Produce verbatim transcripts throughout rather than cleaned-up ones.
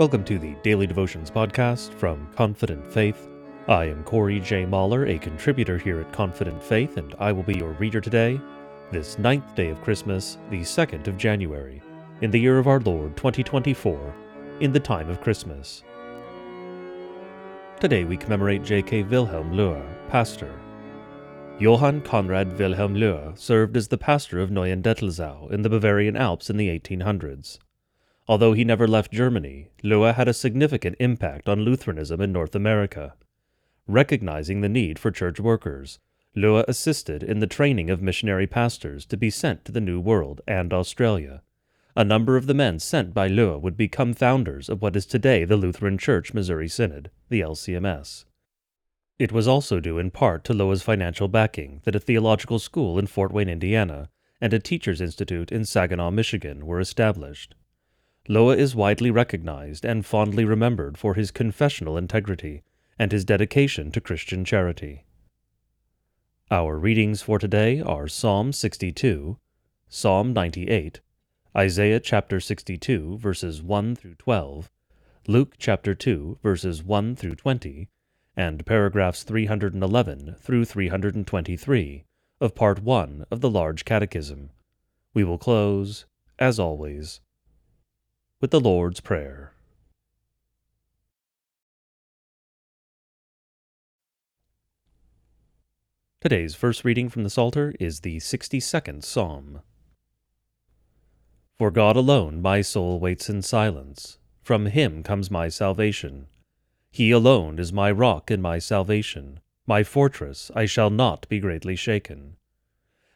Welcome to the Daily Devotions podcast from Confident Faith. I am Corey J. Mahler, a contributor here at Confident Faith, and I will be your reader today, this ninth day of Christmas, the second of January, in the year of our Lord twenty twenty-four, in the time of Christmas. Today we commemorate J K Wilhelm Löhe, pastor. Johann Konrad Wilhelm Löhe served as the pastor of Neuendettelsau in the Bavarian Alps in the eighteen hundreds. Although he never left Germany, Löhe had a significant impact on Lutheranism in North America. Recognizing the need for church workers, Löhe assisted in the training of missionary pastors to be sent to the New World and Australia. A number of the men sent by Löhe would become founders of what is today the Lutheran Church—Missouri Synod, the L C M S. It was also due in part to Löhe's financial backing that a theological school in Fort Wayne, Indiana, and a teachers' institute in Saginaw, Michigan were established. Löhe is widely recognized and fondly remembered for his confessional integrity and his dedication to Christian charity. Our readings for today are Psalm sixty-two, Psalm ninety-eight, Isaiah chapter sixty-two, verses one through twelve, Luke chapter two, verses one through twenty, and paragraphs three eleven through three twenty-three of Part one of the Large Catechism. We will close, as always, with the Lord's Prayer. Today's first reading from the Psalter is the sixty-second Psalm. For God alone my soul waits in silence. From him comes my salvation. He alone is my rock and my salvation. My fortress, I shall not be greatly shaken.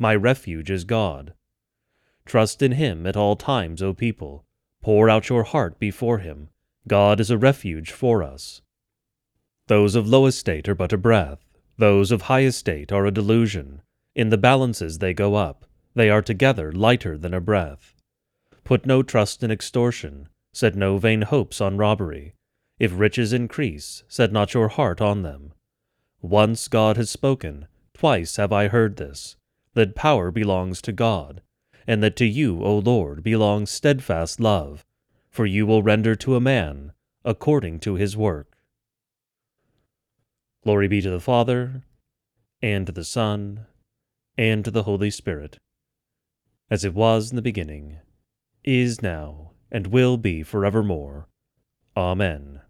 My refuge is God. Trust in him at all times, O people. Pour out your heart before him. God is a refuge for us. Those of low estate are but a breath. Those of high estate are a delusion. In the balances they go up. They are together lighter than a breath. Put no trust in extortion. Set no vain hopes on robbery. If riches increase, set not your heart on them. Once God has spoken, twice have I heard this, that power belongs to God, and that to you, O Lord, belongs steadfast love, for you will render to a man according to his work. Glory be to the Father, and to the Son, and to the Holy Spirit, as it was in the beginning, is now, and will be forevermore. Amen.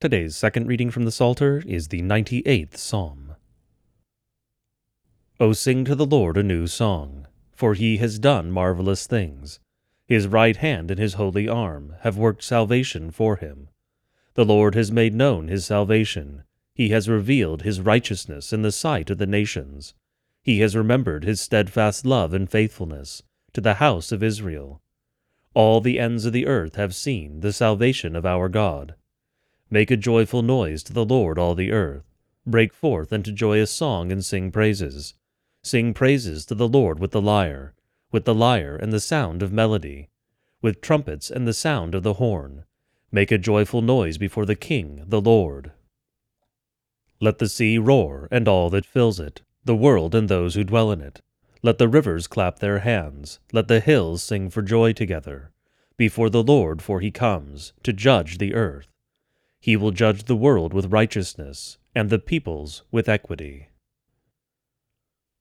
Today's second reading from the Psalter is the ninety-eighth Psalm. O sing to the Lord a new song, for he has done marvelous things. His right hand and his holy arm have worked salvation for him. The Lord has made known his salvation. He has revealed his righteousness in the sight of the nations. He has remembered his steadfast love and faithfulness to the house of Israel. All the ends of the earth have seen the salvation of our God. Make a joyful noise to the Lord, all the earth. Break forth into joyous song and sing praises. Sing praises to the Lord with the lyre, with the lyre and the sound of melody, with trumpets and the sound of the horn. Make a joyful noise before the King, the Lord. Let the sea roar, and all that fills it, the world and those who dwell in it. Let the rivers clap their hands. Let the hills sing for joy together, before the Lord, for he comes to judge the earth. He will judge the world with righteousness, and the peoples with equity.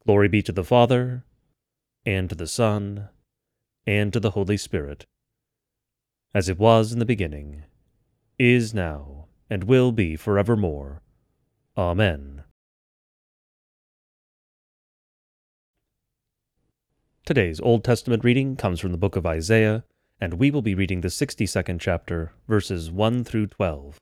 Glory be to the Father, and to the Son, and to the Holy Spirit, as it was in the beginning, is now, and will be forevermore. Amen. Today's Old Testament reading comes from the book of Isaiah, and we will be reading the sixty-second chapter, verses one through twelve.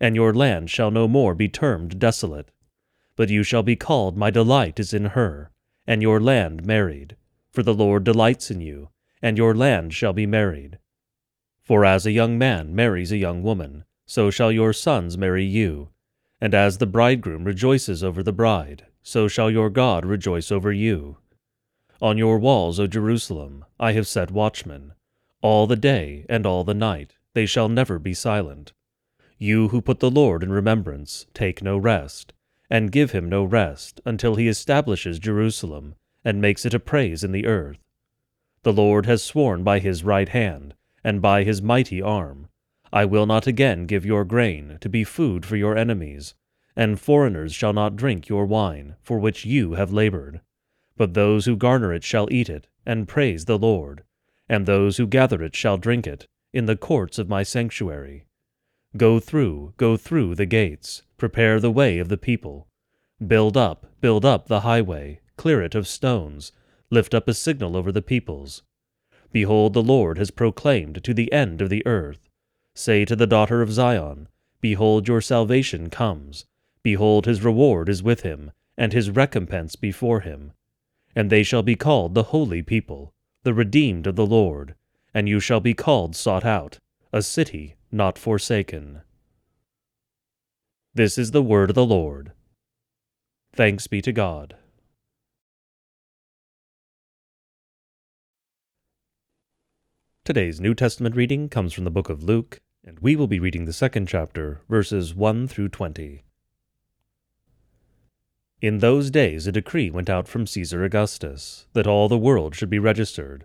and your land shall no more be termed desolate. But you shall be called, My delight is in her, and your land married. For the Lord delights in you, and your land shall be married. For as a young man marries a young woman, so shall your sons marry you. And as the bridegroom rejoices over the bride, so shall your God rejoice over you. On your walls, O Jerusalem, I have set watchmen. All the day and all the night they shall never be silent. You who put the Lord in remembrance, take no rest, and give him no rest, until he establishes Jerusalem, and makes it a praise in the earth. The Lord has sworn by his right hand, and by his mighty arm, I will not again give your grain to be food for your enemies, and foreigners shall not drink your wine, for which you have labored. But those who garner it shall eat it, and praise the Lord, and those who gather it shall drink it, in the courts of my sanctuary. Go through, go through the gates, prepare the way of the people. Build up, build up the highway, clear it of stones, lift up a signal over the peoples. Behold, the Lord has proclaimed to the end of the earth. Say to the daughter of Zion, Behold, your salvation comes. Behold, his reward is with him, and his recompense before him. And they shall be called the holy people, the redeemed of the Lord, and you shall be called sought out, a city not forsaken. This is the word of the Lord. Thanks be to God. Today's New Testament reading comes from the book of Luke, and we will be reading the second chapter, verses one through twenty. In those days a decree went out from Caesar Augustus, that all the world should be registered.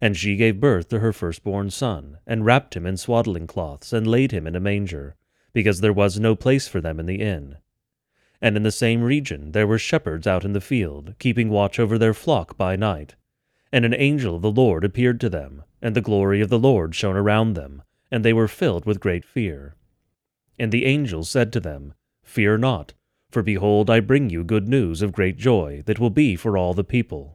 And she gave birth to her firstborn son, and wrapped him in swaddling cloths, and laid him in a manger, because there was no place for them in the inn. And in the same region there were shepherds out in the field, keeping watch over their flock by night. And an angel of the Lord appeared to them, and the glory of the Lord shone around them, and they were filled with great fear. And the angel said to them, Fear not, for behold, I bring you good news of great joy that will be for all the people.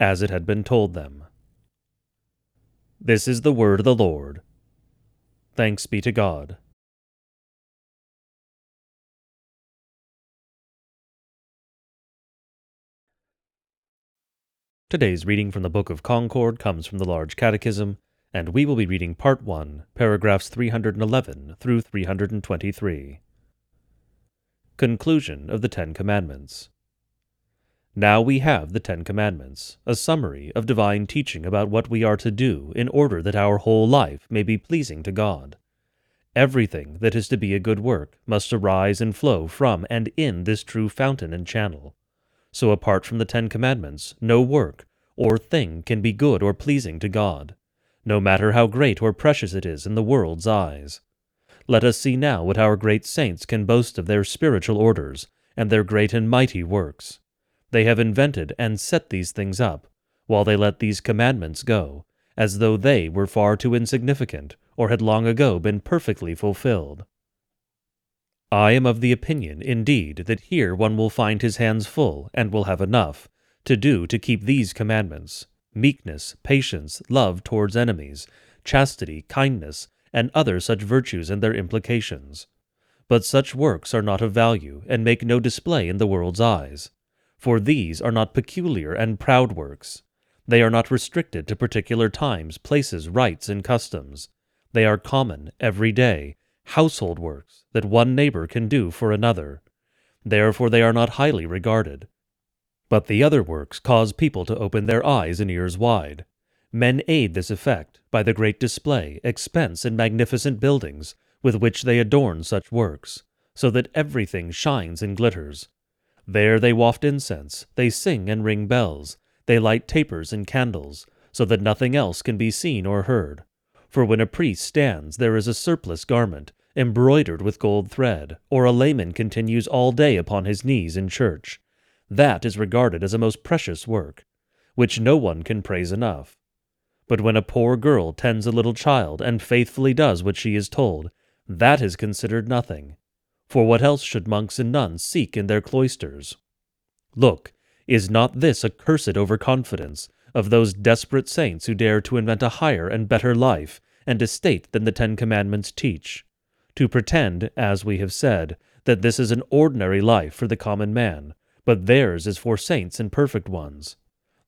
as it had been told them. This is the word of the Lord. Thanks be to God. Today's reading from the Book of Concord comes from the Large Catechism, and we will be reading Part one, paragraphs three eleven through three twenty-three. Conclusion of the Ten Commandments. Now we have the Ten Commandments, a summary of divine teaching about what we are to do in order that our whole life may be pleasing to God. Everything that is to be a good work must arise and flow from and in this true fountain and channel. So apart from the Ten Commandments, no work or thing can be good or pleasing to God, no matter how great or precious it is in the world's eyes. Let us see now what our great saints can boast of their spiritual orders and their great and mighty works. They have invented and set these things up, while they let these commandments go, as though they were far too insignificant, or had long ago been perfectly fulfilled. I am of the opinion, indeed, that here one will find his hands full, and will have enough to do to keep these commandments: meekness, patience, love towards enemies, chastity, kindness, and other such virtues and their implications. But such works are not of value, and make no display in the world's eyes. For these are not peculiar and proud works. They are not restricted to particular times, places, rites, and customs. They are common, everyday, household works that one neighbor can do for another. Therefore they are not highly regarded. But the other works cause people to open their eyes and ears wide. Men aid this effect by the great display, expense, and magnificent buildings with which they adorn such works, so that everything shines and glitters. There they waft incense, they sing and ring bells, they light tapers and candles, so that nothing else can be seen or heard. For when a priest stands, there is a surplice garment, embroidered with gold thread, or a layman continues all day upon his knees in church. That is regarded as a most precious work, which no one can praise enough. But when a poor girl tends a little child, and faithfully does what she is told, that is considered nothing. For what else should monks and nuns seek in their cloisters? Look, is not this a cursed overconfidence of those desperate saints who dare to invent a higher and better life and estate than the Ten Commandments teach, to pretend, as we have said, that this is an ordinary life for the common man, but theirs is for saints and perfect ones?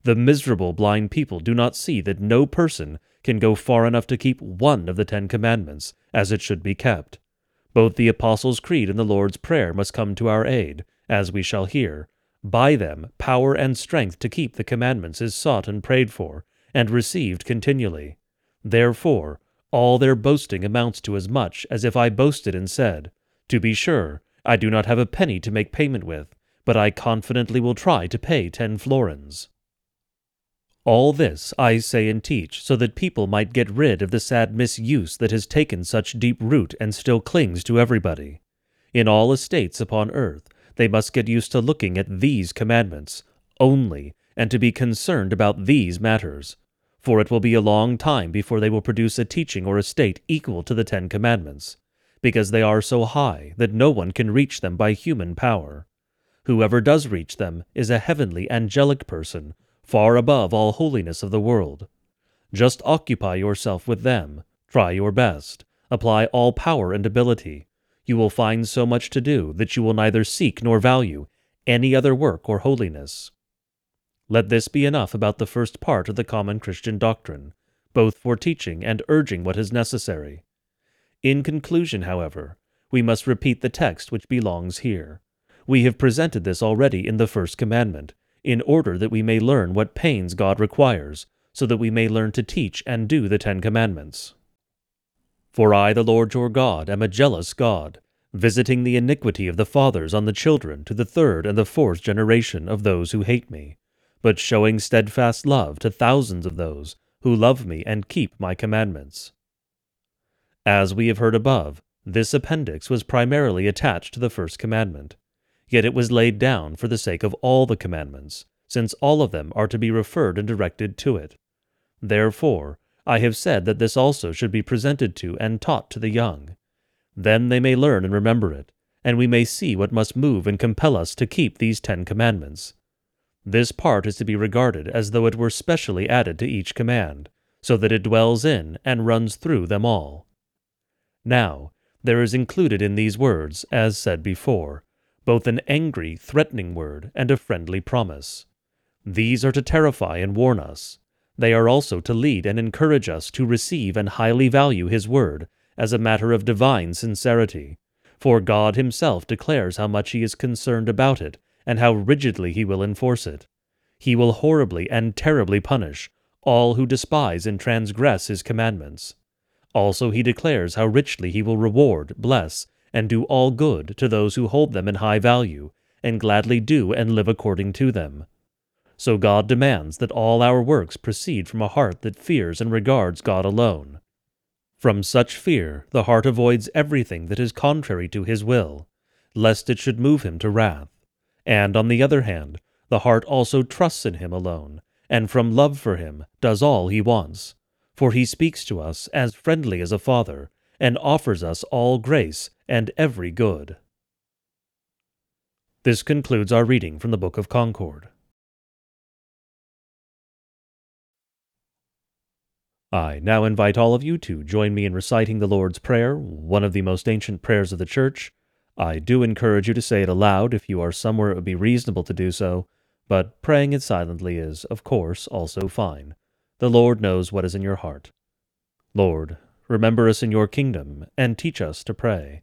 The miserable blind people do not see that no person can go far enough to keep one of the Ten Commandments as it should be kept. Both the Apostles' Creed and the Lord's Prayer must come to our aid, as we shall hear. By them, power and strength to keep the commandments is sought and prayed for, and received continually. Therefore, all their boasting amounts to as much as if I boasted and said, "To be sure, I do not have a penny to make payment with, but I confidently will try to pay ten florins." All this I say and teach, so that people might get rid of the sad misuse that has taken such deep root and still clings to everybody. In all estates upon earth, they must get used to looking at these commandments only, and to be concerned about these matters. For it will be a long time before they will produce a teaching or estate equal to the Ten Commandments, because they are so high that no one can reach them by human power. Whoever does reach them is a heavenly, angelic person, far above all holiness of the world. Just occupy yourself with them, try your best, apply all power and ability. You will find so much to do that you will neither seek nor value any other work or holiness. Let this be enough about the first part of the common Christian doctrine, both for teaching and urging what is necessary. In conclusion, however, we must repeat the text which belongs here. We have presented this already in the first commandment, in order that we may learn what pains God requires, so that we may learn to teach and do the Ten Commandments. For I, the Lord your God, am a jealous God, visiting the iniquity of the fathers on the children to the third and the fourth generation of those who hate me, but showing steadfast love to thousands of those who love me and keep my commandments. As we have heard above, this appendix was primarily attached to the first commandment. Yet it was laid down for the sake of all the commandments, since all of them are to be referred and directed to it. Therefore, I have said that this also should be presented to and taught to the young. Then they may learn and remember it, and we may see what must move and compel us to keep these Ten Commandments. This part is to be regarded as though it were specially added to each command, so that it dwells in and runs through them all. Now, there is included in these words, as said before, both an angry, threatening word and a friendly promise. These are to terrify and warn us. They are also to lead and encourage us to receive and highly value His word as a matter of divine sincerity, for God Himself declares how much He is concerned about it and how rigidly He will enforce it. He will horribly and terribly punish all who despise and transgress His commandments. Also He declares how richly He will reward, bless, and do all good to those who hold them in high value, and gladly do and live according to them. So God demands that all our works proceed from a heart that fears and regards God alone. From such fear the heart avoids everything that is contrary to his will, lest it should move him to wrath. And on the other hand, the heart also trusts in him alone, and from love for him does all he wants. For he speaks to us as friendly as a father, and offers us all grace and every good. This concludes our reading from the Book of Concord. I now invite all of you to join me in reciting the Lord's Prayer, one of the most ancient prayers of the Church. I do encourage you to say it aloud if you are somewhere it would be reasonable to do so, but praying it silently is, of course, also fine. The Lord knows what is in your heart. Lord, remember us in your kingdom, and teach us to pray.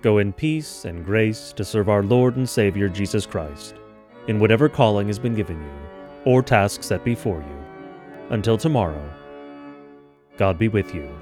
Go in peace and grace to serve our Lord and Savior Jesus Christ, in whatever calling has been given you, or task set before you. Until tomorrow, God be with you.